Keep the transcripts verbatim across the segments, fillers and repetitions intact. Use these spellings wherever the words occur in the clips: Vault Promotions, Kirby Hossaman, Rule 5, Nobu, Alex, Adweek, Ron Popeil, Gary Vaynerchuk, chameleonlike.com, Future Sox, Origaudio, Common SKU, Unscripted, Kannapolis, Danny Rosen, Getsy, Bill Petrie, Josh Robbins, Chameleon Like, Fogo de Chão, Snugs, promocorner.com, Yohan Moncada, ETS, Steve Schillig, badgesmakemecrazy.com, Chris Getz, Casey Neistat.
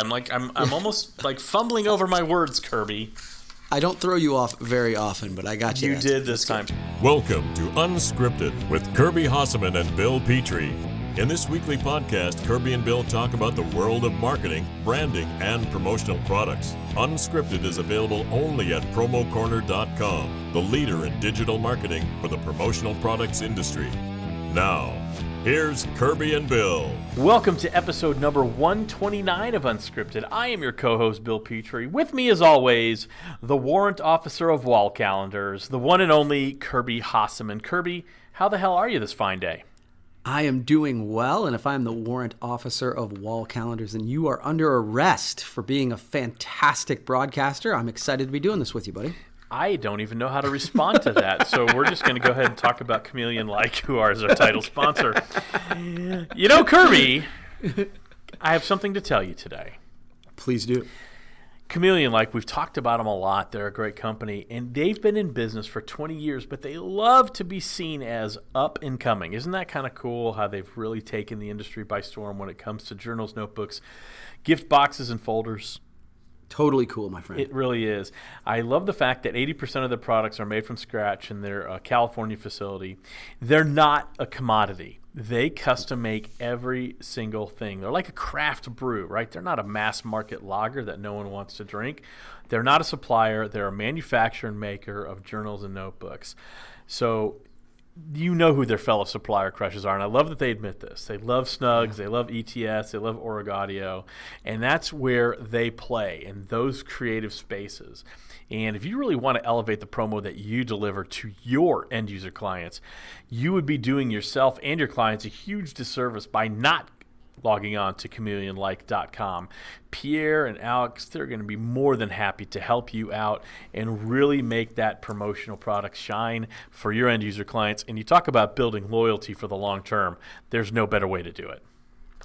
I'm like, I'm, I'm almost like fumbling over my words, Kirby. I don't throw you off very often, but I got you. You did this time. Welcome to Unscripted with Kirby Hossaman and Bill Petrie. In this weekly podcast, Kirby and Bill talk about the world of marketing, branding, and promotional products. Unscripted is available only at promo corner dot com, the leader in digital marketing for the promotional products industry. Now, here's Kirby and Bill. Welcome to episode number one twenty-nine of Unscripted. I am your co-host, Bill Petrie. With me, as always, the warrant officer of wall calendars, the one and only Kirby Hossaman. Kirby, how the hell are you this fine day? I am doing well, and if I'm the warrant officer of wall calendars, then you are under arrest for being a fantastic broadcaster. I'm excited to be doing this with you, buddy. I don't even know how to respond to that, so we're just going to go ahead and talk about Chameleon Like, who is our title sponsor. You know, Kirby, I have something to tell you today. Please do. Chameleon Like, we've talked about them a lot. They're a great company, and they've been in business for twenty years, but they love to be seen as up and coming. Isn't that kind of cool how they've really taken the industry by storm when it comes to journals, notebooks, gift boxes, and folders? Totally cool, my friend. It really is. I love the fact that eighty percent of the products are made from scratch in their uh, California facility. They're not a commodity. They custom make every single thing. They're like a craft brew, right? They're not a mass market lager that no one wants to drink. They're not a supplier. They're a manufacturer and maker of journals and notebooks. So you know who their fellow supplier crushes are, and I love that they admit this. They love Snugs, they love E T S, they love Origaudio, and that's where they play, in those creative spaces. And if you really want to elevate the promo that you deliver to your end-user clients, you would be doing yourself and your clients a huge disservice by not logging on to chameleon like dot com. Pierre and Alex, they're going to be more than happy to help you out and really make that promotional product shine for your end user clients. And you talk about building loyalty for the long term. There's no better way to do it.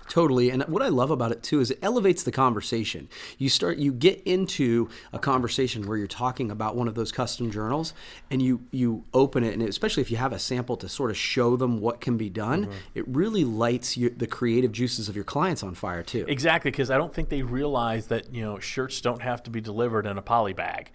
Totally. And what I love about it too is it elevates the conversation. You start, you get into a conversation where you're talking about one of those custom journals, and you you open it, and especially if you have a sample to sort of show them what can be done, mm-hmm. it really lights you, the creative juices of your clients on fire too. Exactly, because I don't think they realize that, you know, shirts don't have to be delivered in a poly bag.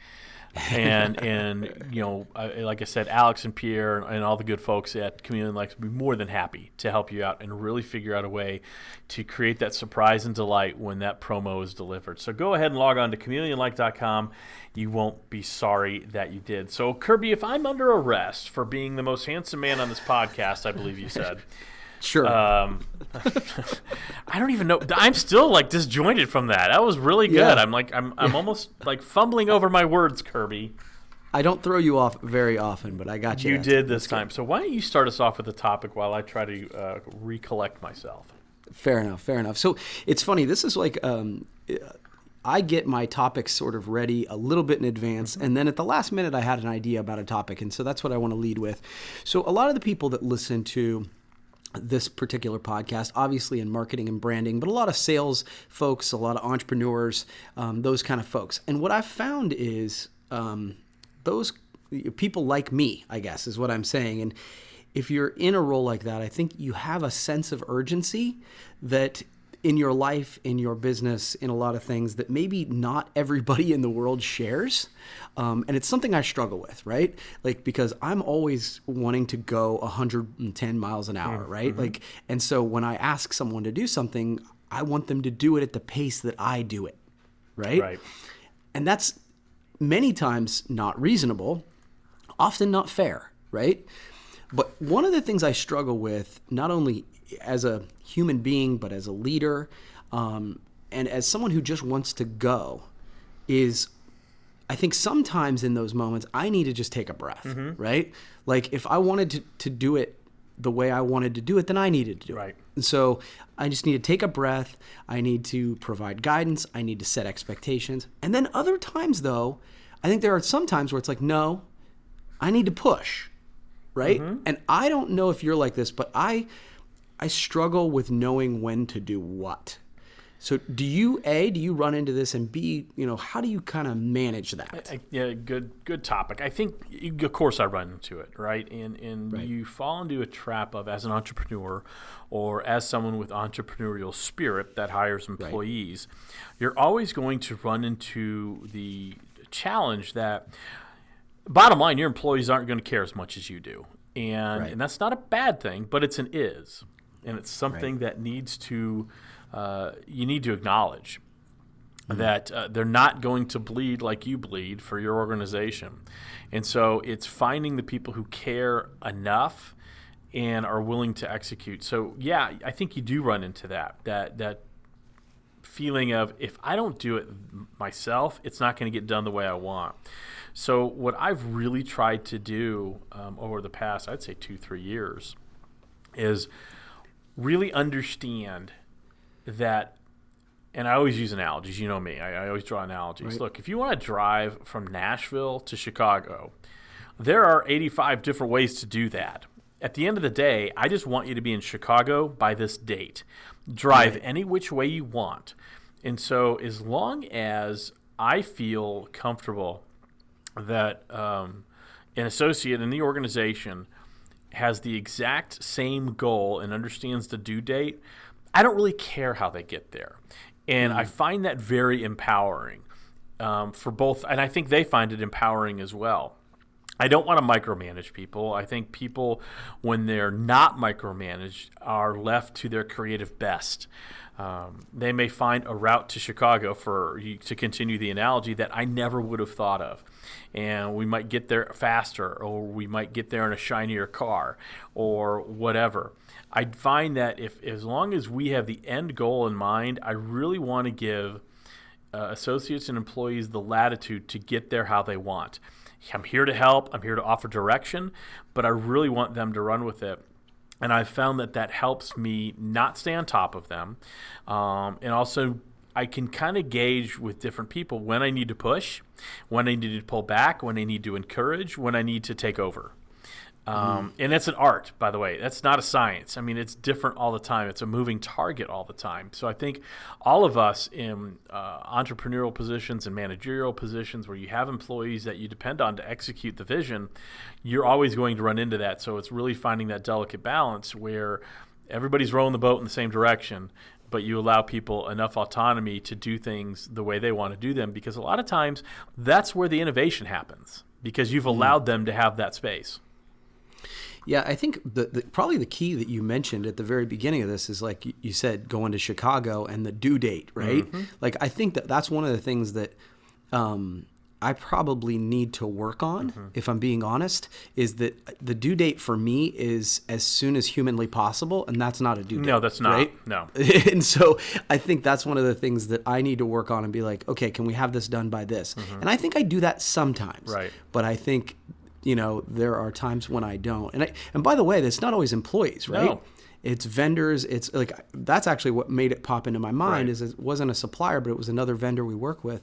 and, and you know, like I said, Alex and Pierre and all the good folks at Chameleon Like will be more than happy to help you out and really figure out a way to create that surprise and delight when that promo is delivered. So go ahead and log on to chameleon like dot com. You won't be sorry that you did. So, Kirby, if I'm under arrest for being the most handsome man on this podcast, I believe you said. Sure. Um, I don't even know. I'm still like disjointed from that. That was really good. Yeah. I'm like, I'm, I'm almost like fumbling over my words, Kirby. I don't throw you off very often, but I got you. You did this time. So why don't you start us off with a topic while I try to uh, recollect myself? Fair enough. Fair enough. So it's funny. This is like. Um, I get my topics sort of ready a little bit in advance, and then at the last minute I had an idea about a topic, and so that's what I want to lead with. So a lot of the people that listen to this particular podcast, obviously in marketing and branding, but a lot of sales folks, a lot of entrepreneurs, um, those kind of folks. And what I've found is um, those people like me, I guess, is what I'm saying. And if you're in a role like that, I think you have a sense of urgency that in your life, in your business, in a lot of things that maybe not everybody in the world shares. Um, and it's something I struggle with, right? Like, because I'm always wanting to go one hundred ten miles an hour, mm-hmm. right? Like, and so when I ask someone to do something, I want them to do it at the pace that I do it, right? Right. And that's many times not reasonable, often not fair, right? But one of the things I struggle with, not only as a human being, but as a leader, um, and as someone who just wants to go, is I think sometimes in those moments, I need to just take a breath, mm-hmm. right? Like if I wanted to, to do it the way I wanted to do it, then I needed to do right. it. And so I just need to take a breath. I need to provide guidance. I need to set expectations. And then other times though, I think there are some times where it's like, no, I need to push, right? Mm-hmm. And I don't know if you're like this, but I... I struggle with knowing when to do what. So do you, A, do you run into this, and B, you know, how do you kind of manage that? I, I, yeah, good good topic. I think, you, of course, I run into it, right? And, and right. you fall into a trap of, as an entrepreneur or as someone with entrepreneurial spirit that hires employees, right. you're always going to run into the challenge that, bottom line, your employees aren't going to care as much as you do. And, right. and that's not a bad thing, but it's an is. And it's something right. that needs to... Uh, you need to acknowledge mm-hmm. that uh, they're not going to bleed like you bleed for your organization. And so it's finding the people who care enough and are willing to execute. So, yeah, I think you do run into that, that, that feeling of, if I don't do it myself, it's not going to get done the way I want. So what I've really tried to do um, over the past, I'd say two, three years, is really understand that, and I always use analogies, you know me, I, I always draw analogies. Right. Look, if you want to drive from Nashville to Chicago, there are eighty-five different ways to do that. At the end of the day, I just want you to be in Chicago by this date. Drive right. any which way you want. And so as long as I feel comfortable that um, an associate in the organization has the exact same goal and understands the due date, I don't really care how they get there. And mm-hmm. I find that very empowering um, for both. And I think they find it empowering as well. I don't want to micromanage people. I think people, when they're not micromanaged, are left to their creative best. Um, they may find a route to Chicago, for to continue the analogy, that I never would have thought of. And we might get there faster, or we might get there in a shinier car, or whatever. I find that if as long as we have the end goal in mind, I really want to give uh, associates and employees the latitude to get there how they want. I'm here to help. I'm here to offer direction, but I really want them to run with it. And I've found that that helps me not stay on top of them. Um, and also, I can kind of gauge with different people when I need to push, when I need to pull back, when I need to encourage, when I need to take over. Um, and that's an art, by the way. That's not a science. I mean, it's different all the time. It's a moving target all the time. So I think all of us in uh, entrepreneurial positions and managerial positions where you have employees that you depend on to execute the vision, you're always going to run into that. So it's really finding that delicate balance where everybody's rowing the boat in the same direction, but you allow people enough autonomy to do things the way they want to do them, because a lot of times that's where the innovation happens, because you've allowed them to have that space. Yeah, I think the, the probably the key that you mentioned at the very beginning of this is, like you said, going to Chicago and the due date, right? Mm-hmm. Like, I think that that's one of the things that um, I probably need to work on, mm-hmm. if I'm being honest, is that the due date for me is as soon as humanly possible, and that's not a due date. No, that's not. Right? No. And so I think that's one of the things that I need to work on and be like, okay, can we have this done by this? Mm-hmm. And I think I do that sometimes. Right. But I think... you know, there are times when I don't. And I, and by the way, that's not always employees, right? No. It's vendors. It's like, that's actually what made it pop into my mind, right. is it wasn't a supplier, but it was another vendor we work with.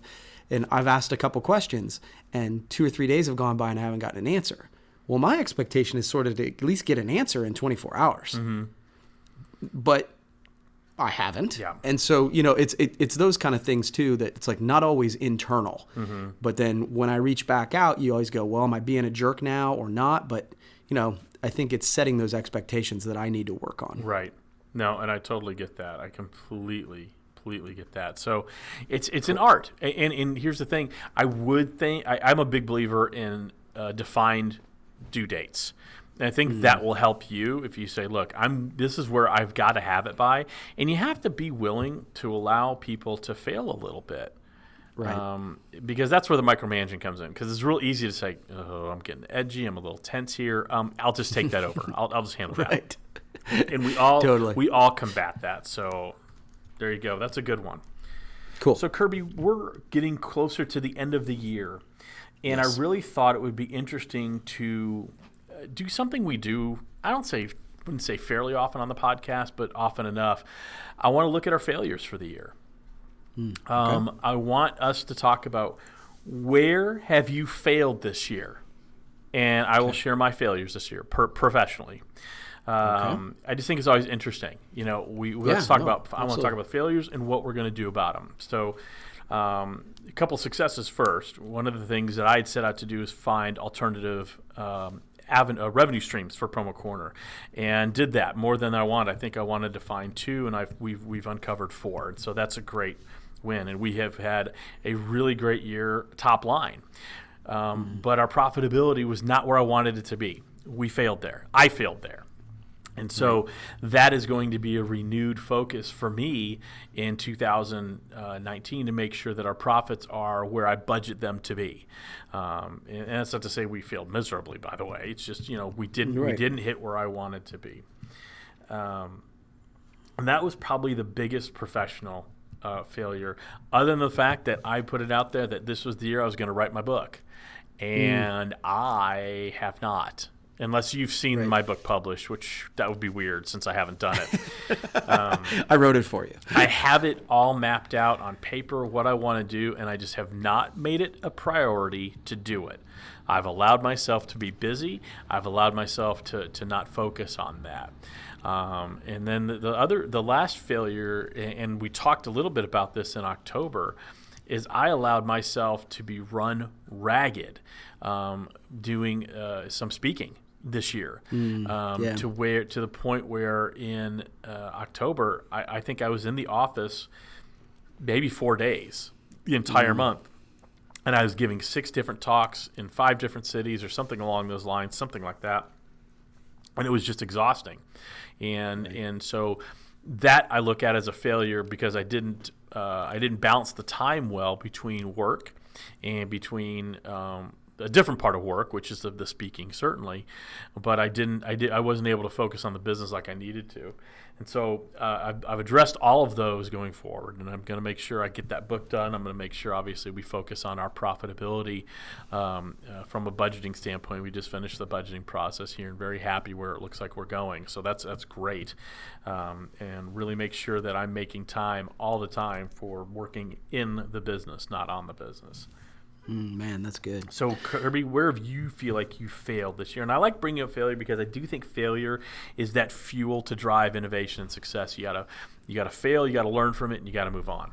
And I've asked a couple questions, and two or three days have gone by and I haven't gotten an answer. Well, my expectation is sort of to at least get an answer in twenty-four hours. Mm-hmm. But I haven't. Yeah. And so, you know, it's it, it's those kind of things too, that it's like not always internal. Mm-hmm. But then when I reach back out, you always go, well, am I being a jerk now or not? But, you know, I think it's setting those expectations that I need to work on. Right. No, and I totally get that. I completely, completely get that. So it's it's cool. an art. And and here's the thing. I would think, I, I'm a big believer in uh, defined due dates. And I think mm. that will help you if you say, look, I'm this is where I've got to have it by. And you have to be willing to allow people to fail a little bit. Right. Um, because that's where the micromanaging comes in. Because it's real easy to say, oh, I'm getting edgy. I'm a little tense here. Um, I'll just take that over. I'll, I'll just handle that. Right. And we all totally. we all combat that. So there you go. That's a good one. Cool. So, Kirby, we're getting closer to the end of the year. And yes. I really thought it would be interesting to... do something we do, I don't say, wouldn't say fairly often on the podcast, but often enough. I want to look at our failures for the year. Mm, okay. um, I want us to talk about, where have you failed this year? And I okay. will share my failures this year per- professionally. Um, okay. I just think it's always interesting. You know, we, we yeah, let's talk no, about. I absolutely. want to talk about failures and what we're going to do about them. So, um, a couple successes first. One of the things that I had set out to do is find alternative um, avenue, uh, revenue streams for Promo Corner, and did that more than I wanted. I think I wanted to find two, and I've we've we've uncovered four. And so that's a great win, and we have had a really great year top line. Um, mm. But our profitability was not where I wanted it to be. We failed there. I failed there. And so right. that is going to be a renewed focus for me in two thousand nineteen to make sure that our profits are where I budget them to be. Um, and, and that's not to say we failed miserably, by the way. It's just, you know, we didn't right. we didn't hit where I wanted to be. Um, and that was probably the biggest professional uh, failure, other than the fact that I put it out there that this was the year I was going to write my book. And mm. I have not. Unless you've seen right. my book published, which that would be weird since I haven't done it. um, I wrote it for you. I have it all mapped out on paper, what I want to do, and I just have not made it a priority to do it. I've allowed myself to be busy. I've allowed myself to, to not focus on that. Um, and then the, the other, the last failure, and we talked a little bit about this in October, is I allowed myself to be run ragged um, doing uh, some speaking this year, mm, um, yeah. to where to the point where in uh, October, I, I think I was in the office maybe four days, the entire mm. month, and I was giving six different talks in five different cities or something along those lines, something like that, and it was just exhausting, and right. and so that I look at as a failure because I didn't uh, I didn't balance the time well between work and between. Um, a different part of work, which is the, the speaking, certainly, but I didn't, I did, I wasn't able to focus on the business like I needed to. And so uh, I've, I've addressed all of those going forward, and I'm going to make sure I get that book done. I'm going to make sure, obviously, we focus on our profitability um, uh, from a budgeting standpoint. We just finished the budgeting process here and very happy where it looks like we're going. So that's, that's great. Um, and really make sure that I'm making time all the time for working in the business, not on the business. Mm, man, that's good. So, Kirby, where have you feel like you failed this year? And I like bringing up failure because I do think failure is that fuel to drive innovation and success. You gotta, you gotta fail, you gotta learn from it, and you gotta move on.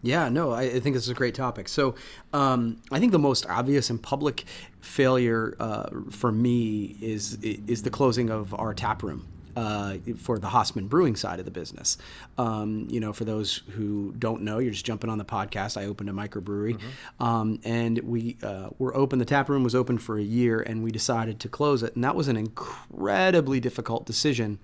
Yeah, no, I, I think this is a great topic. So, um, I think the most obvious and public failure uh, for me is is the closing of our tap room. Uh, for the Hasseman Brewing side of the business. Um, you know, for those who don't know, you're just jumping on the podcast. I opened a microbrewery, mm-hmm. um, and we uh, were open. The tap room was open for a year, and we decided to close it. And that was an incredibly difficult decision.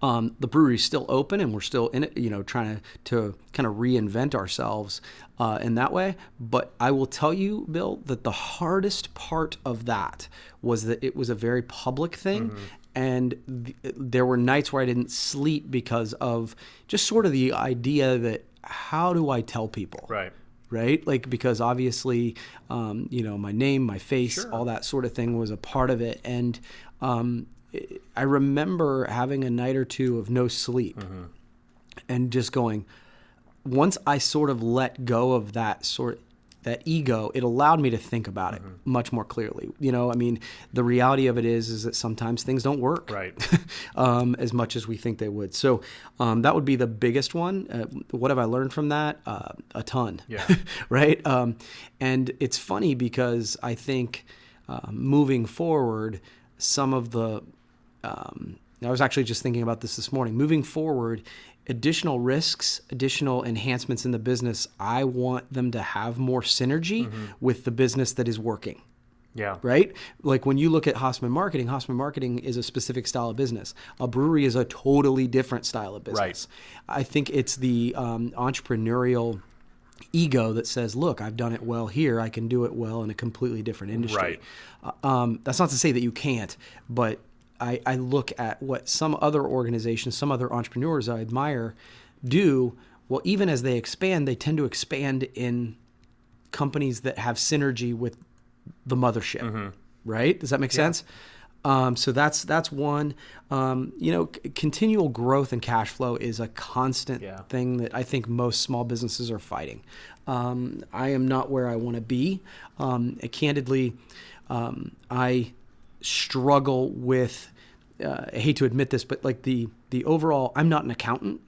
Um, the brewery's still open, and we're still in it, you know, trying to, to kind of reinvent ourselves uh, in that way. But I will tell you, Bill, that the hardest part of that was that it was a very public thing. Mm-hmm. And th- there were nights where I didn't sleep because of just sort of the idea that how do I tell people? Right. Right? Like, because obviously, um, you know, my name, my face, sure. all that sort of thing was a part of it. And um, it, I remember having a night or two of no sleep mm-hmm. and just going, once I sort of let go of that sort of, that ego, it allowed me to think about it mm-hmm. much more clearly. You know, I mean, the reality of it is, is that sometimes things don't work right. um, as much as we think they would. So um, that would be the biggest one. Uh, what have I learned from that? Uh, a ton, yeah. right? Um, and it's funny because I think uh, moving forward, some of the, um, I was actually just thinking about this this morning, moving forward, additional risks, additional enhancements in the business, I want them to have more synergy mm-hmm. with the business that is working. Yeah. Right? Like when you look at Hasseman Marketing, Hasseman Marketing is a specific style of business. A brewery is a totally different style of business. Right. I think it's the um, entrepreneurial ego that says, look, I've done it well here. I can do it well in a completely different industry. Right. Uh, um, that's not to say that you can't, but I, I look at what some other organizations, some other entrepreneurs I admire do. Well, even as they expand, they tend to expand in companies that have synergy with the mothership, mm-hmm. right? Does that make yeah. sense? Um, so that's that's one. Um, you know, c- continual growth and cash flow is a constant yeah. thing that I think most small businesses are fighting. Um, I am not where I want to be. Um, candidly, um, I struggle with uh, I hate to admit this, but like the the overall, I'm not an accountant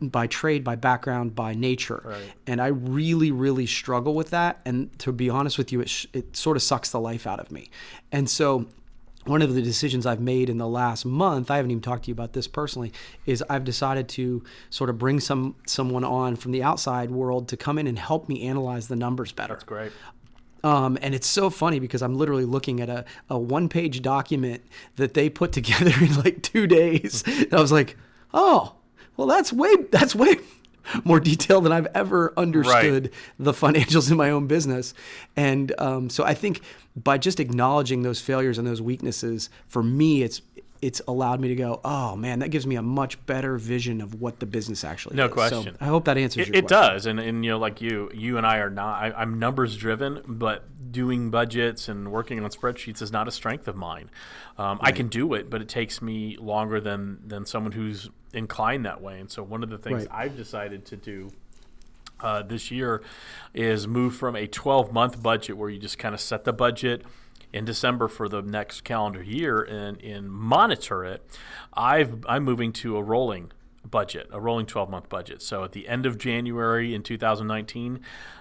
by trade, by background, by nature. Right. And I really, really struggle with that. And to be honest with you, it, sh- it sort of sucks the life out of me. And so one of the decisions I've made in the last month, I haven't even talked to you about this personally, is I've decided to sort of bring some someone on from the outside world to come in and help me analyze the numbers better. That's great. Um, and it's so funny because I'm literally looking at a, a one-page document that they put together in like two days. And I was like, oh, well, that's way that's way more detailed than I've ever understood right. the financials in my own business. And um, so I think by just acknowledging those failures and those weaknesses, for me, it's it's allowed me to go, oh, man, that gives me a much better vision of what the business actually no is. No question. So I hope that answers it, your it question. It does. And, and, you know, like you, you and I are not, I, I'm numbers driven, but doing budgets and working on spreadsheets is not a strength of mine. Um, right. I can do it, but it takes me longer than, than someone who's inclined that way. And so one of the things right. I've decided to do uh, this year is move from a twelve-month budget where you just kind of set the budget in December for the next calendar year and, and monitor it. I've, I'm moving to a rolling budget, a rolling twelve-month budget. So at the end of January in two thousand nineteen,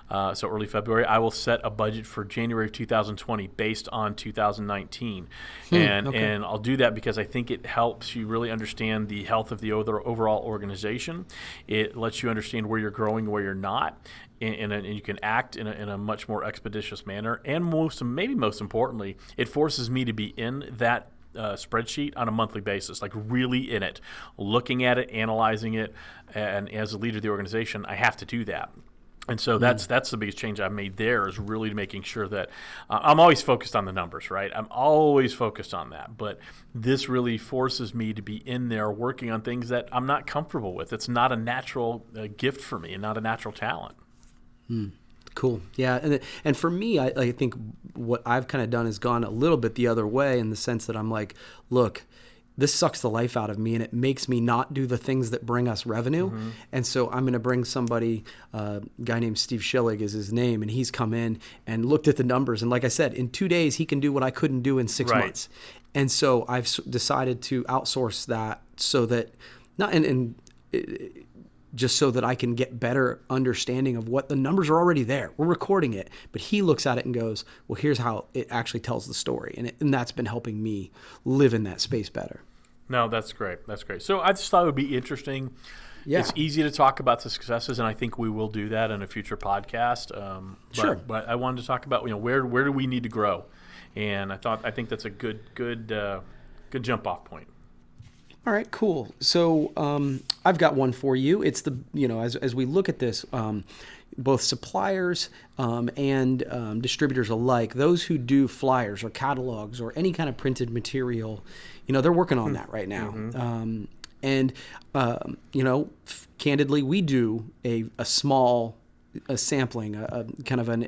uh, so early February, I will set a budget for January of two thousand twenty based on two thousand nineteen. Hmm, and okay. and I'll do that because I think it helps you really understand the health of the other overall organization. It lets you understand where you're growing, where you're not. And, and you can act in a, in a much more expeditious manner. And most, maybe most importantly, it forces me to be in that uh, spreadsheet on a monthly basis, like really in it, looking at it, analyzing it. And as a leader of the organization, I have to do that. And so that's that's the biggest change I've made there is really making sure that uh, I'm always focused on the numbers, right? I'm always focused on that. But this really forces me to be in there working on things that I'm not comfortable with. It's not a natural uh, gift for me and not a natural talent. Mm, cool. Yeah. And and for me, I, I think what I've kind of done is gone a little bit the other way in the sense that I'm like, look, this sucks the life out of me and it makes me not do the things that bring us revenue. Mm-hmm. And so I'm going to bring somebody, uh, a guy named Steve Schillig is his name, and he's come in and looked at the numbers. And like I said, in two days, he can do what I couldn't do in six right. months. And so I've decided to outsource that so that not and, and it, just so that I can get better understanding of what the numbers are already there. We're recording it, but he looks at it and goes, well, here's how it actually tells the story. And, it, and that's been helping me live in that space better. No, that's great. That's great. So I just thought it would be interesting. Yeah. It's easy to talk about the successes, and I think we will do that in a future podcast. Um, but, sure. But I wanted to talk about, you know, where where do we need to grow? And I thought I think that's a good, good, uh, good jump off point. All right, cool. So um, I've got one for you. It's the, you know, as as we look at this, um, both suppliers um, and um, distributors alike, those who do flyers or catalogs or any kind of printed material, you know, they're working on that right now. Mm-hmm. Um, and, uh, you know, f- candidly, we do a, a small a sampling, a, a kind of an,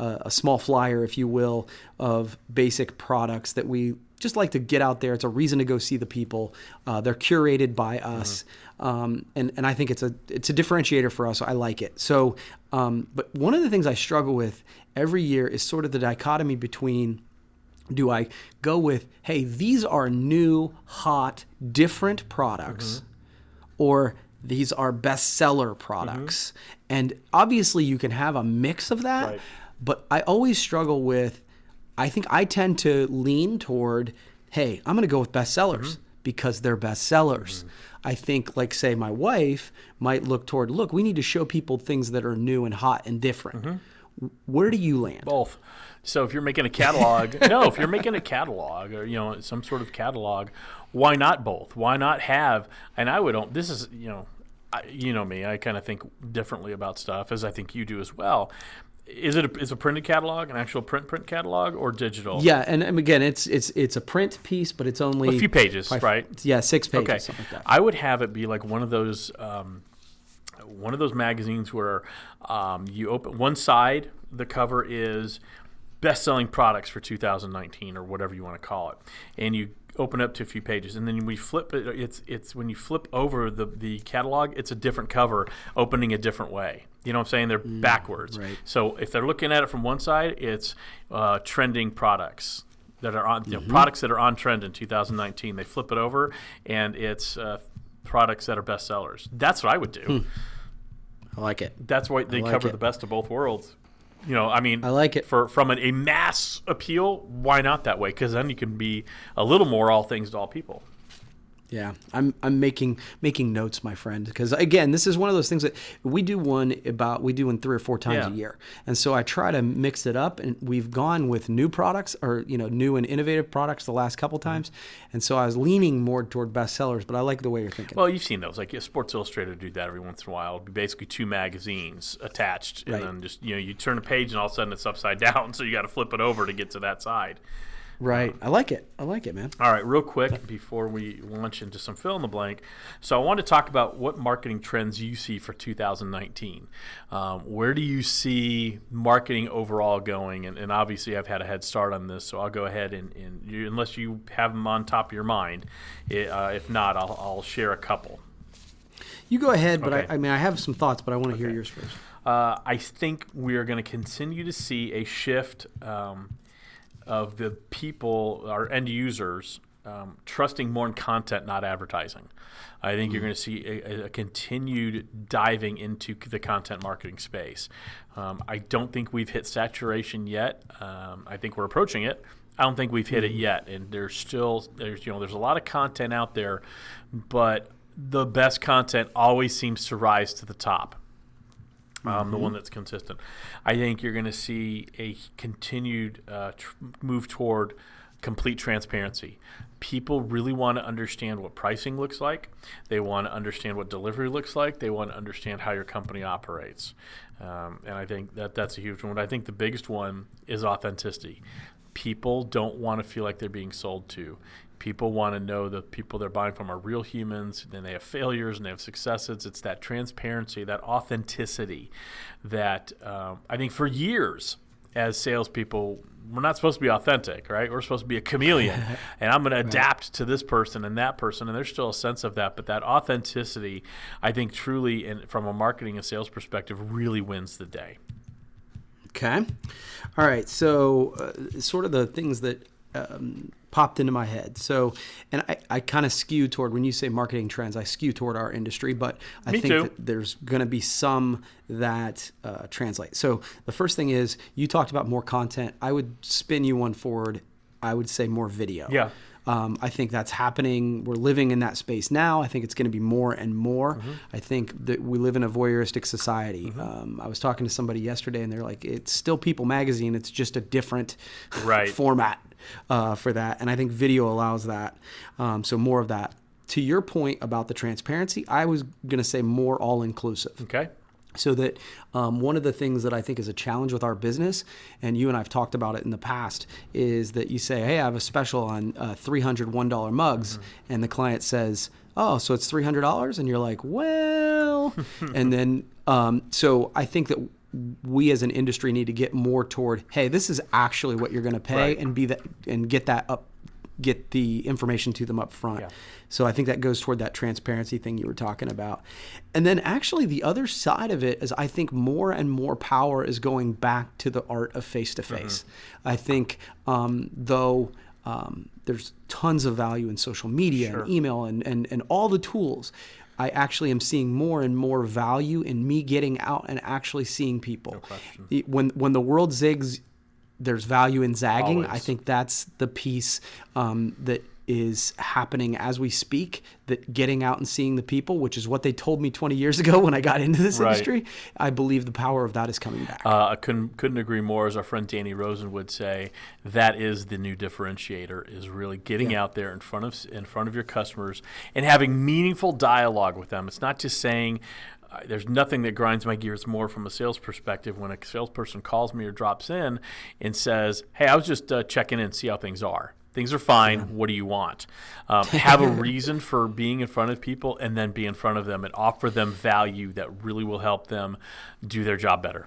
a, a small flyer, if you will, of basic products that we just like to get out there. It's a reason to go see the people. Uh, they're curated by us. Mm-hmm. Um, and, and I think it's a, it's a differentiator for us. So I like it. So, um, but one of the things I struggle with every year is sort of the dichotomy between, do I go with, hey, these are new, hot, different products, mm-hmm. or these are bestseller products. Mm-hmm. And obviously you can have a mix of that, right. but I always struggle with, I think I tend to lean toward, hey, I'm going to go with bestsellers mm-hmm. because they're bestsellers. Mm-hmm. I think, like, say, my wife might look toward, look, we need to show people things that are new and hot and different. Mm-hmm. Where do you land? Both. So if you're making a catalog, no, if you're making a catalog or, you know, some sort of catalog, why not both? Why not have, and I would, this is, you know, I, you know me, I kind of think differently about stuff, as I think you do as well. Is it a, is a printed catalog, an actual print print catalog, or digital? Yeah, and, and again, it's it's it's a print piece, but it's only a few pages, five, right? Yeah, six pages. Okay, something like that. I would have it be like one of those um, one of those magazines where um, you open one side, the cover is best-selling products for two thousand nineteen or whatever you want to call it, and you open up to a few pages, and then we flip it. It's it's when you flip over the the catalog, it's a different cover, opening a different way. You know what I'm saying? They're mm, backwards. Right. So if they're looking at it from one side, it's uh, trending products. that are on, you know, mm-hmm. products that are on trend in two thousand nineteen. They flip it over, and it's uh, products that are best sellers. That's what I would do. Hmm. I like it. That's why they like cover it. The best of both worlds. You know, I mean, I like it for from an, a mass appeal. Why not that way? Because then you can be a little more all things to all people. Yeah, I'm I'm making making notes, my friend, because again, this is one of those things that we do one about we do one three or four times yeah. a year, and so I try to mix it up. And we've gone with new products, or you know, new and innovative products the last couple times, mm-hmm. and so I was leaning more toward bestsellers. But I like the way you're thinking. Well, you've seen those, like Sports Illustrated do that every once in a while. It'd be basically two magazines attached, and right. then just you know, you turn a page, and all of a sudden it's upside down, so you got to flip it over to get to that side. Right. I like it. I like it, man. All right, real quick before we launch into some fill in the blank. So I want to talk about what marketing trends you see for two thousand nineteen. Um, where do you see marketing overall going? And, and obviously I've had a head start on this, so I'll go ahead and, and you, unless you have them on top of your mind, it, uh, if not, I'll, I'll share a couple. You go ahead, but okay. I, I mean, I have some thoughts, but I want to okay. hear yours first. Uh, I think we are going to continue to see a shift um, of the people, our end users, um, trusting more in content, not advertising. I think mm-hmm. you're going to see a, a continued diving into the content marketing space. Um, I don't think we've hit saturation yet. Um, I think we're approaching it. I don't think we've hit mm-hmm. it yet, and there's still there's you know there's a lot of content out there, but the best content always seems to rise to the top. Um, mm-hmm. The one that's consistent. I think you're going to see a continued uh, tr- move toward complete transparency. People really want to understand what pricing looks like. They want to understand what delivery looks like. They want to understand how your company operates. Um, and I think that that's a huge one. I think the biggest one is authenticity. People don't want to feel like they're being sold to. People want to know the people they're buying from are real humans, and they have failures and they have successes. It's that transparency, that authenticity that um, I think for years as salespeople, we're not supposed to be authentic, right? We're supposed to be a chameleon, and I'm going to adapt right. to this person and that person, and there's still a sense of that. But that authenticity, I think truly, and from a marketing and sales perspective, really wins the day. Okay. All right. So uh, sort of the things that um, popped into my head. So, and I, I kind of skew toward, when you say marketing trends, I skew toward our industry, but I Me think too. that there's going to be some that uh, translate. So the first thing is, you talked about more content. I would spin you one forward. I would say more video. Yeah. Um, I think that's happening. We're living in that space now. I think it's going to be more and more. Mm-hmm. I think that we live in a voyeuristic society. Mm-hmm. Um, I was talking to somebody yesterday, and they're like, it's still People magazine. It's just a different right. format uh, for that. And I think video allows that. Um, so more of that. To your point about the transparency, I was going to say more all-inclusive. Okay. So that um, one of the things that I think is a challenge with our business, and you and I have talked about it in the past, is that you say, hey, I have a special on uh, three hundred one dollar mugs, mm-hmm. and the client says, oh, so it's three hundred dollars? And you're like, well, and then um, so I think that we as an industry need to get more toward, hey, this is actually what you're going to pay, right. and be that, and get that up, get the information to them up front. Yeah. So I think that goes toward that transparency thing you were talking about. And then actually the other side of it is, I think more and more power is going back to the art of face-to-face. Mm-hmm. I think um, though um, there's tons of value in social media sure. and email and, and, and all the tools, I actually am seeing more and more value in me getting out and actually seeing people. No question. When, when the world zigs, there's value in zagging. Always. I think that's the piece um, that is happening as we speak, that getting out and seeing the people, which is what they told me twenty years ago when I got into this right. industry. I believe the power of that is coming back. Uh, I couldn't, couldn't agree more. As our friend Danny Rosen would say, that is the new differentiator, is really getting yeah. out there in front of in front of your customers and having meaningful dialogue with them. It's not just saying, there's nothing that grinds my gears more from a sales perspective when a salesperson calls me or drops in and says, hey, I was just uh, checking in and see how things are. Things are fine. Yeah. What do you want? Um, have a reason for being in front of people, and then be in front of them and offer them value that really will help them do their job better.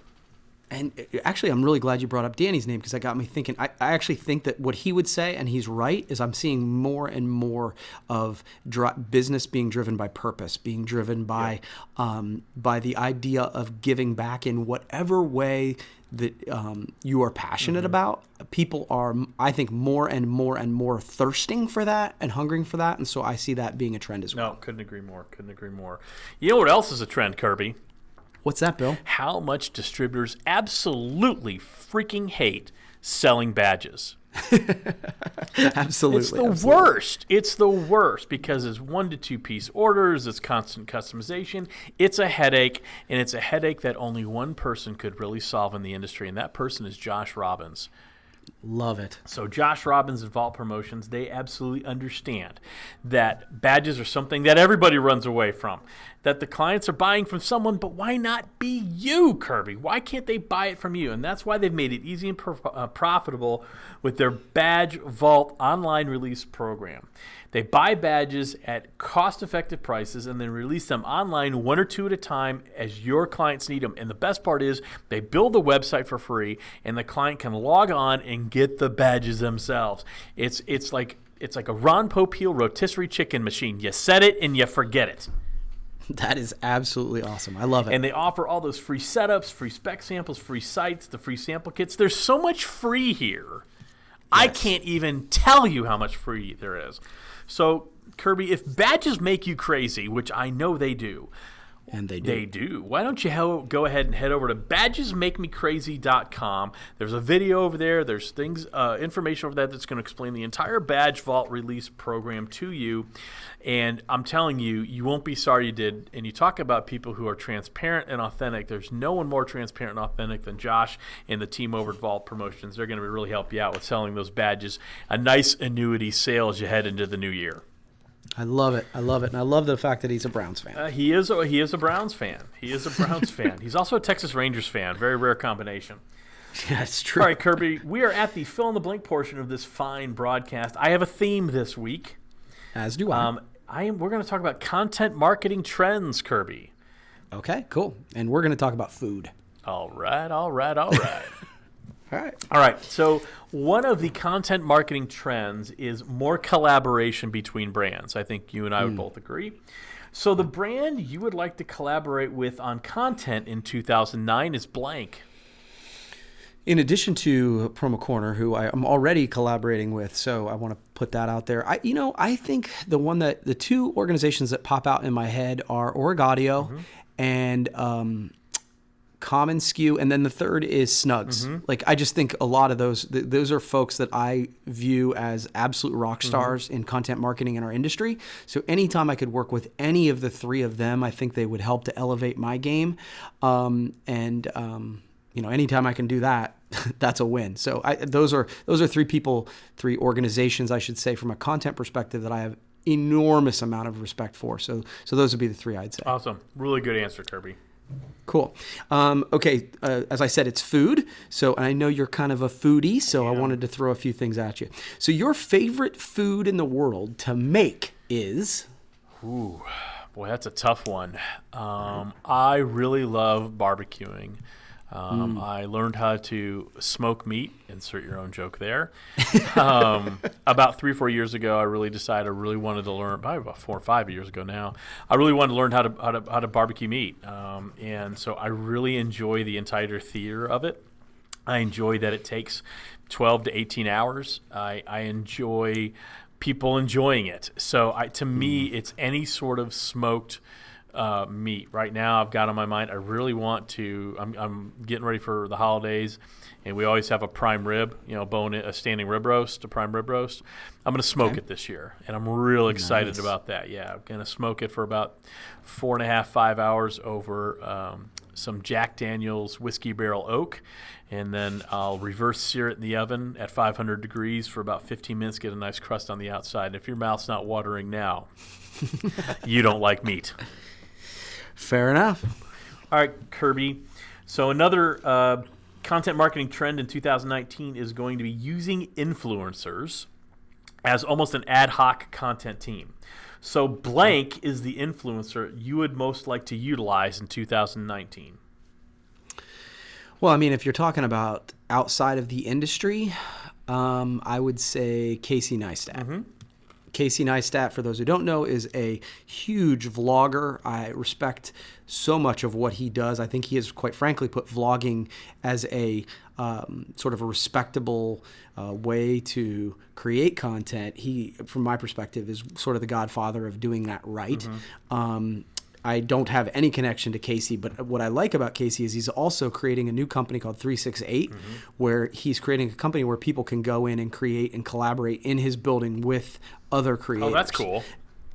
And actually, I'm really glad you brought up Danny's name, because that got me thinking. I, I actually think that what he would say, and he's right, is I'm seeing more and more of dri- business being driven by purpose, being driven by yeah. um, by the idea of giving back in whatever way that um, you are passionate mm-hmm. about. People are, I think, more and more and more thirsting for that and hungering for that. And so I see that being a trend as well. No, couldn't agree more. Couldn't agree more. You know what else is a trend, Kirby? What's that, Bill? How much distributors absolutely freaking hate selling badges. Absolutely. It's the absolutely. worst. It's the worst because it's one to two piece orders, it's constant customization, it's a headache, and it's a headache that only one person could really solve in the industry, and that person is Josh Robbins. Love it. So Josh Robbins and Vault Promotions, they absolutely understand that badges are something that everybody runs away from, that the clients are buying from someone, but why not be you, Kirby? Why can't they buy it from you? And that's why they've made it easy and prof- uh, profitable with their Badge Vault online release program. They buy badges at cost-effective prices and then release them online one or two at a time as your clients need them. And the best part is they build the website for free, and the client can log on and get the badges themselves. It's it's like it's like a Ron Popeil rotisserie chicken machine. You set it and you forget it. That is absolutely awesome. I love it. And they offer all those free setups, free spec samples, free sites, the free sample kits. There's so much free here. Yes. I can't even tell you how much free there is. So, Kirby, if badges make you crazy, which I know they do. And they do. They do. Why don't you he- go ahead and head over to badges make me crazy dot com. There's a video over there. There's things, uh, information over that that's going to explain the entire Badge Vault release program to you. And I'm telling you, you won't be sorry you did. And you talk about people who are transparent and authentic. There's no one more transparent and authentic than Josh and the team over at Vault Promotions. They're going to really help you out with selling those badges. A nice annuity sale as you head into the new year. I love it. I love it. And I love the fact that he's a Browns fan. Uh, he is a, he is a Browns fan. He is a Browns fan. He's also a Texas Rangers fan. Very rare combination. That's true. All right, Kirby, we are at the fill-in-the-blank portion of this fine broadcast. I have a theme this week. As do I. Um, I am, we're going to talk about content marketing trends, Kirby. Okay, cool. And we're going to talk about food. All right, all right, all right. All right. All right. So one of the content marketing trends is more collaboration between brands. I think you and I would mm. both agree. So the brand you would like to collaborate with on content in two thousand nine is blank. In addition to Promo Corner, who I am already collaborating with, so I want to put that out there. I, you know, I think the one that the two organizations that pop out in my head are Origaudio mm-hmm. and um, Common S K U, and then the third is Snugs. Mm-hmm. Like, I just think a lot of those, th- those are folks that I view as absolute rock stars mm-hmm. in content marketing in our industry. So anytime I could work with any of the three of them, I think they would help to elevate my game. Um, and, um, you know, anytime I can do that, that's a win. So I, those are, those are three people, three organizations, I should say, from a content perspective that I have enormous amount of respect for. So, so those would be the three I'd say. Awesome. Really good answer, Kirby. Cool. Um, okay, uh, as I said, it's food. So and I know you're kind of a foodie, so yeah. I wanted to throw a few things at you. So your favorite food in the world to make is? Ooh, boy, that's a tough one. Um, I really love barbecuing. Um, mm. I learned how to smoke meat, insert your own joke there. Um, about three or four years ago, I really decided I really wanted to learn, probably about four or five years ago now, I really wanted to learn how to how to, how to barbecue meat. Um, and so I really enjoy the entire theater of it. I enjoy that it takes twelve to eighteen hours. I, I enjoy people enjoying it. So I, to mm. me, it's any sort of smoked Uh, meat. Right now I've got on my mind, I really want to, I'm, I'm getting ready for the holidays, and we always have a prime rib, you know, bone in, a standing rib roast, a prime rib roast. I'm going to smoke okay. it this year, and I'm real excited nice. about that. Yeah, I'm going to smoke it for about four and a half, five hours over um, some Jack Daniel's whiskey barrel oak, and then I'll reverse sear it in the oven at five hundred degrees for about fifteen minutes, get a nice crust on the outside. And if your mouth's not watering now, you don't like meat. Fair enough. All right, Kirby. So another uh, content marketing trend in two thousand nineteen is going to be using influencers as almost an ad hoc content team. So blank is the influencer you would most like to utilize in two thousand nineteen. Well, I mean, if you're talking about outside of the industry, um, I would say Casey Neistat. Mm-hmm. Casey Neistat, for those who don't know, is a huge vlogger. I respect so much of what he does. I think he has, quite frankly, put vlogging as a um, sort of a respectable uh, way to create content. He, from my perspective, is sort of the godfather of doing that right. Mm-hmm. Um, I don't have any connection to Casey, but what I like about Casey is he's also creating a new company called three sixty-eight, mm-hmm. where he's creating a company where people can go in and create and collaborate in his building with other creators. Oh, that's cool.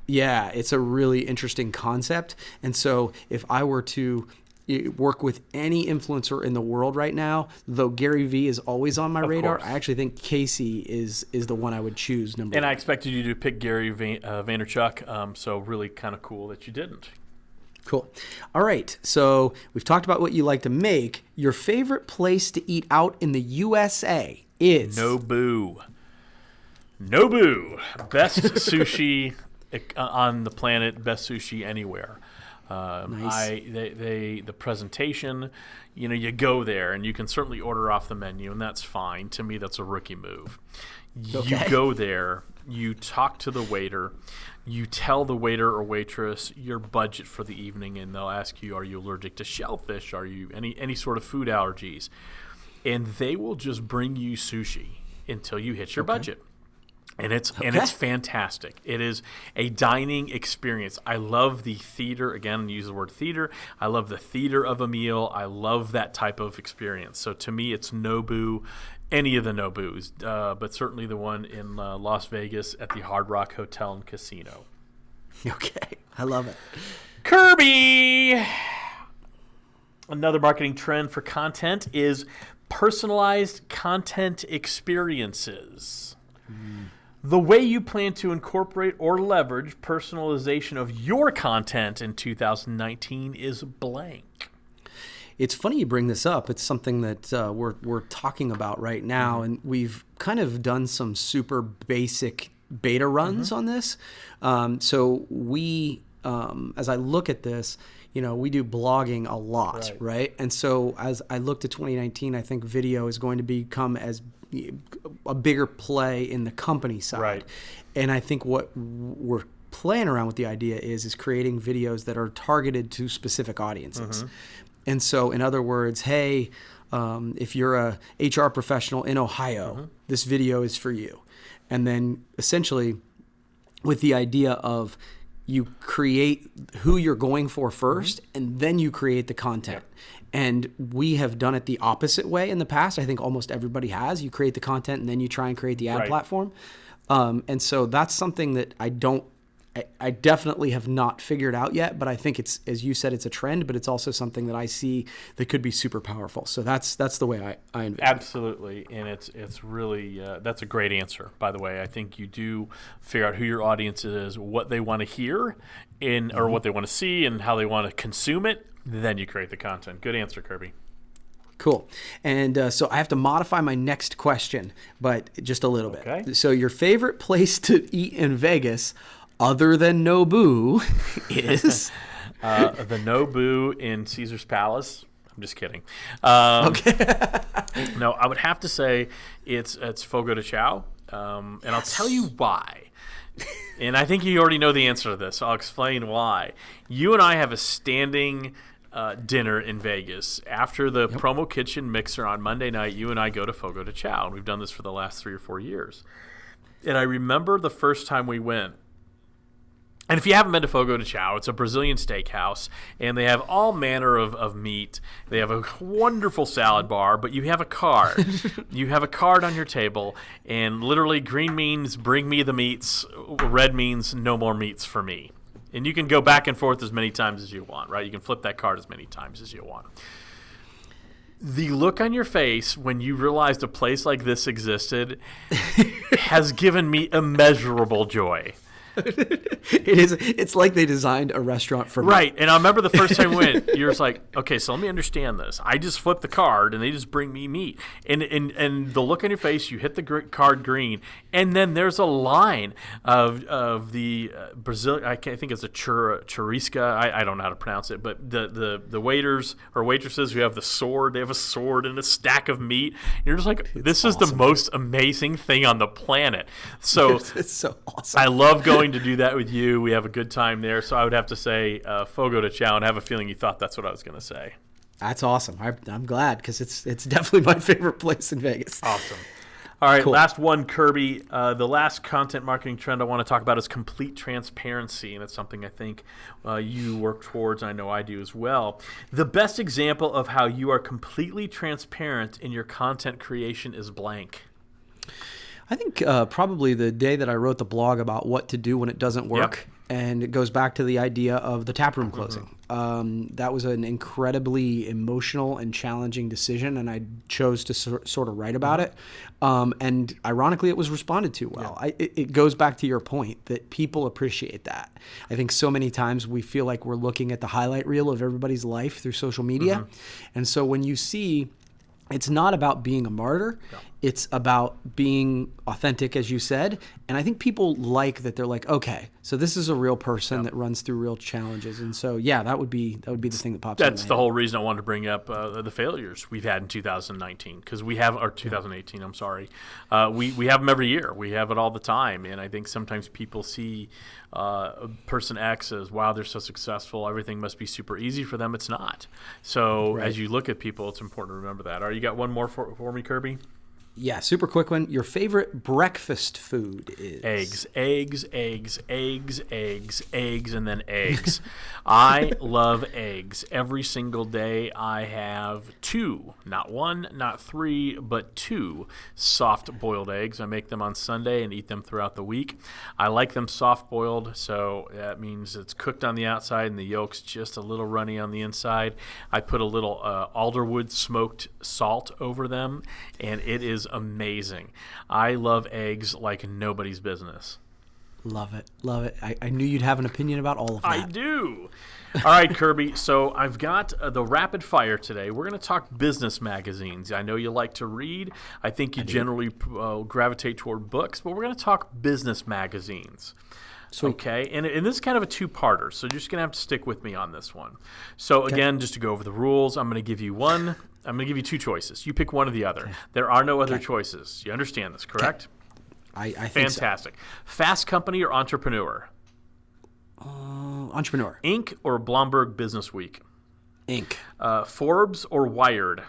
Yeah, it's a really interesting concept. And so if I were to work with any influencer in the world right now, though Gary V is always on my of radar, course. I actually think Casey is is the one I would choose number and one. I expected you to pick Gary Vay- uh, Vaynerchuk, um, so really kind of cool that you didn't. Cool. All right. So we've talked about what you like to make. Your favorite place to eat out in the U S A is? Nobu. Nobu. Best sushi on the planet. Best sushi anywhere. Um, nice. I, they, they, the presentation, you know, you go there and you can certainly order off the menu, and that's fine. To me, that's a rookie move. Okay. You go there. You talk to the waiter. You tell the waiter or waitress your budget for the evening, and they'll ask you, are you allergic to shellfish? Are you any, any sort of food allergies? And they will just bring you sushi until you hit your okay. budget. And it's okay. and it's fantastic. It is a dining experience. I love the theater. Again, use the word theater. I love the theater of a meal. I love that type of experience. So to me, it's Nobu. Any of the Nobus, uh, but certainly the one in uh, Las Vegas at the Hard Rock Hotel and Casino. Okay, I love it. Kirby! Another marketing trend for content is personalized content experiences. Mm. The way you plan to incorporate or leverage personalization of your content in two thousand nineteen is blank. It's funny you bring this up. It's something that uh, we're we're talking about right now, and we've kind of done some super basic beta runs mm-hmm. on this. Um, so we, um, as I look at this, you know, we do blogging a lot, right. right? And so as I look to twenty nineteen, I think video is going to become as a bigger play in the company side, right. and I think what we're playing around with the idea is is creating videos that are targeted to specific audiences. Mm-hmm. And so, in other words, hey, um, if you're a H R professional in Ohio, mm-hmm. this video is for you. And then, essentially, with the idea of you create who you're going for first, mm-hmm. and then you create the content. Yep. And we have done it the opposite way in the past. I think almost everybody has. You create the content, and then you try and create the ad right. platform. Um, and so, that's something that I don't. I definitely have not figured out yet, but I think it's, as you said, it's a trend, but it's also something that I see that could be super powerful. So that's that's the way I, I envision it. Absolutely, and it's it's really uh, that's a great answer. By the way, I think you do figure out who your audience is, what they want to hear, in or what they want to see, and how they want to consume it. Then you create the content. Good answer, Kirby. Cool. And uh, so I have to modify my next question, but just a little okay. bit. So your favorite place to eat in Vegas, other than Nobu, is uh, the Nobu in Caesar's Palace. I'm just kidding. Um, okay. No, I would have to say it's it's Fogo de Chão, um, and I'll tell you why. And I think you already know the answer to this, so I'll explain why. You and I have a standing uh, dinner in Vegas after the yep. Promo Kitchen Mixer on Monday night. You and I go to Fogo de Chão, and we've done this for the last three or four years. And I remember the first time we went. And if you haven't been to Fogo de Chão, it's a Brazilian steakhouse, and they have all manner of, of meat. They have a wonderful salad bar, but you have a card. You have a card on your table, and literally green means bring me the meats, red means no more meats for me. And you can go back and forth as many times as you want, right? You can flip that card as many times as you want. The look on your face when you realized a place like this existed has given me immeasurable joy. It is. It's like they designed a restaurant for me. Right. And I remember the first time we went, you're just like, okay, so let me understand this. I just flip the card, and they just bring me meat. And and, and the look on your face, you hit the gr- card green, and then there's a line of of the uh, Brazil. I, can't, I think it's a chur, churisca. I, I don't know how to pronounce it, but the, the, the waiters or waitresses who have the sword, they have a sword and a stack of meat. And you're just like, this it's is awesome. The most amazing thing on the planet. So it's, it's so awesome. I love going to do that with you. We have a good time there. So I would have to say uh, Fogo de Chão. I have a feeling you thought that's what I was going to say. That's awesome. I, I'm glad because it's it's definitely my favorite place in Vegas. Awesome. All right, cool. Last one, Kirby. Uh, the last content marketing trend I want to talk about is complete transparency, and it's something I think uh, you work towards, and I know I do as well. The best example of how you are completely transparent in your content creation is blank. I think uh, probably the day that I wrote the blog about what to do when it doesn't work, yep. And it goes back to the idea of the taproom closing. Mm-hmm. Um, that was an incredibly emotional and challenging decision, and I chose to sor- sort of write about mm-hmm. it. Um, and ironically, it was responded to well. Yeah. I, it, it goes back to your point that people appreciate that. I think so many times we feel like we're looking at the highlight reel of everybody's life through social media. Mm-hmm. And so when you see... It's not about being a martyr. No. It's about being authentic, as you said. And I think people like that. They're like, okay, so this is a real person yeah. that runs through real challenges. And so, yeah, that would be that would be the thing that pops. That's the head. Whole reason I wanted to bring up uh, the failures we've had in two thousand nineteen because we have or two thousand eighteen. I'm sorry, uh, we we have them every year. We have it all the time. And I think sometimes people see uh, person X as wow, they're so successful. Everything must be super easy for them. It's not. So right. As you look at people, it's important to remember that. All right, you got one more for, for me, Kirby? Yeah, super quick one. Your favorite breakfast food is? Eggs, eggs, eggs, eggs, eggs, eggs, and then eggs. I love eggs. Every single day I have two, not one, not three, but two soft-boiled eggs. I make them on Sunday and eat them throughout the week. I like them soft-boiled, so that means it's cooked on the outside and the yolk's just a little runny on the inside. I put a little uh, alderwood smoked salt over them, and it is amazing. I love eggs like nobody's business. Love it. Love it. I, I knew you'd have an opinion about all of that. I do. All right, Kirby. So I've got uh, the rapid fire today. We're going to talk business magazines. I know you like to read. I think you I generally uh, gravitate toward books, but we're going to talk business magazines. Sweet. Okay, and, and this is kind of a two-parter, so you're just going to have to stick with me on this one. So, okay. Again, just to go over the rules, I'm going to give you one. I'm going to give you two choices. You pick one or the other. Okay. There are no other okay. choices. You understand this, correct? Okay. I, I think Fantastic. So. Fast Company or Entrepreneur? Uh, entrepreneur. Inc or Bloomberg Business Week? Inc. Uh, Forbes or Wired?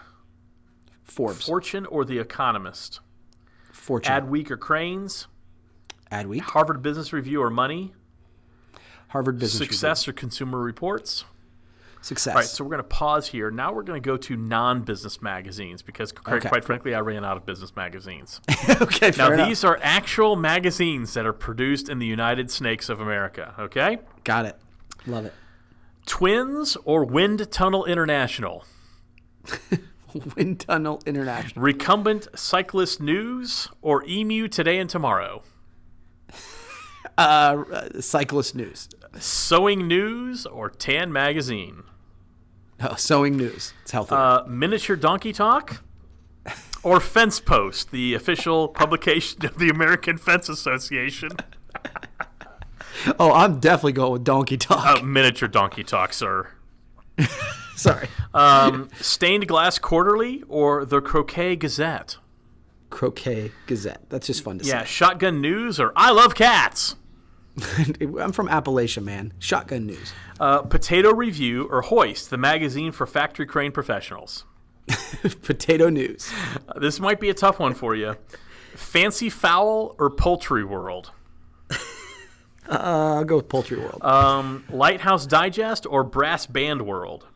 Forbes. Fortune or The Economist? Fortune. Adweek or Cranes? Adweek. Harvard Business Review or Money? Harvard Business Review. Success or Consumer Reports? Success. All right, so we're going to pause here. Now we're going to go to non-business magazines because, okay. quite frankly, I ran out of business magazines. Okay, fair Now, these enough. Are actual magazines that are produced in the United Snakes of America, okay? Got it. Love it. Twins or Wind Tunnel International? Wind Tunnel International. Recumbent Cyclist News or Emu Today and Tomorrow? Uh, Cyclist News. Sewing News or Tan Magazine? Oh, Sewing News. It's healthy. Uh, Miniature Donkey Talk or Fence Post, the official publication of the American Fence Association? Oh, I'm definitely going with Donkey Talk. Uh, miniature Donkey Talk, sir. Sorry. Um, Stained Glass Quarterly or the Croquet Gazette? Croquet Gazette. That's just fun to yeah, say. Yeah, Shotgun News or I Love Cats? I'm from Appalachia, man. Shotgun News. Uh, Potato Review or Hoist, the magazine for factory crane professionals? Potato News. Uh, this might be a tough one for you. Fancy Fowl or Poultry World? uh, I'll go with Poultry World. Um, Lighthouse Digest or Brass Band World?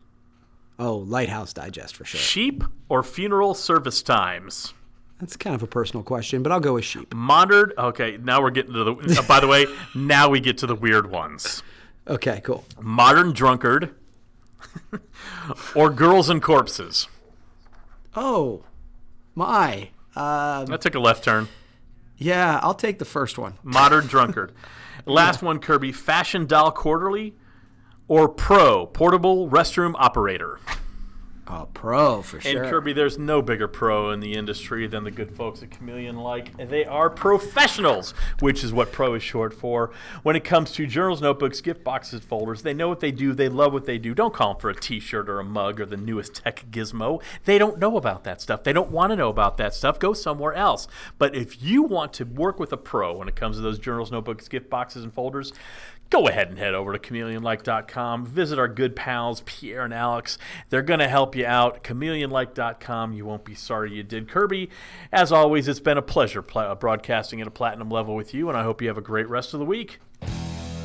Oh, Lighthouse Digest for sure. Sheep or Funeral Service Times? That's kind of a personal question, but I'll go with sheep. Monitored. Okay, now we're getting to the – by the way, now we get to the weird ones. Okay, cool. Modern Drunkard or Girls and Corpses? Oh, my. Um, that took a left turn. Yeah, I'll take the first one. Modern drunkard. Last yeah. one, Kirby. Fashion doll quarterly or pro, portable restroom operator? Oh, pro for sure. And Kirby, there's no bigger pro in the industry than the good folks at Chameleon Like. They are professionals, which is what pro is short for. When it comes to journals, notebooks, gift boxes, folders, they know what they do. They love what they do. Don't call them for a T-shirt or a mug or the newest tech gizmo. They don't know about that stuff. They don't want to know about that stuff. Go somewhere else. But if you want to work with a pro when it comes to those journals, notebooks, gift boxes, and folders, go ahead and head over to chameleon like dot com. Visit our good pals, Pierre and Alex. They're going to help you out. chameleon like dot com. You won't be sorry you did. Kirby, as always, it's been a pleasure pl- broadcasting at a platinum level with you, and I hope you have a great rest of the week.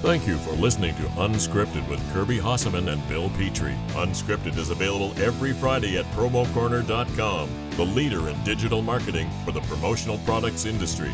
Thank you for listening to Unscripted with Kirby Hossaman and Bill Petrie. Unscripted is available every Friday at promo corner dot com, the leader in digital marketing for the promotional products industry.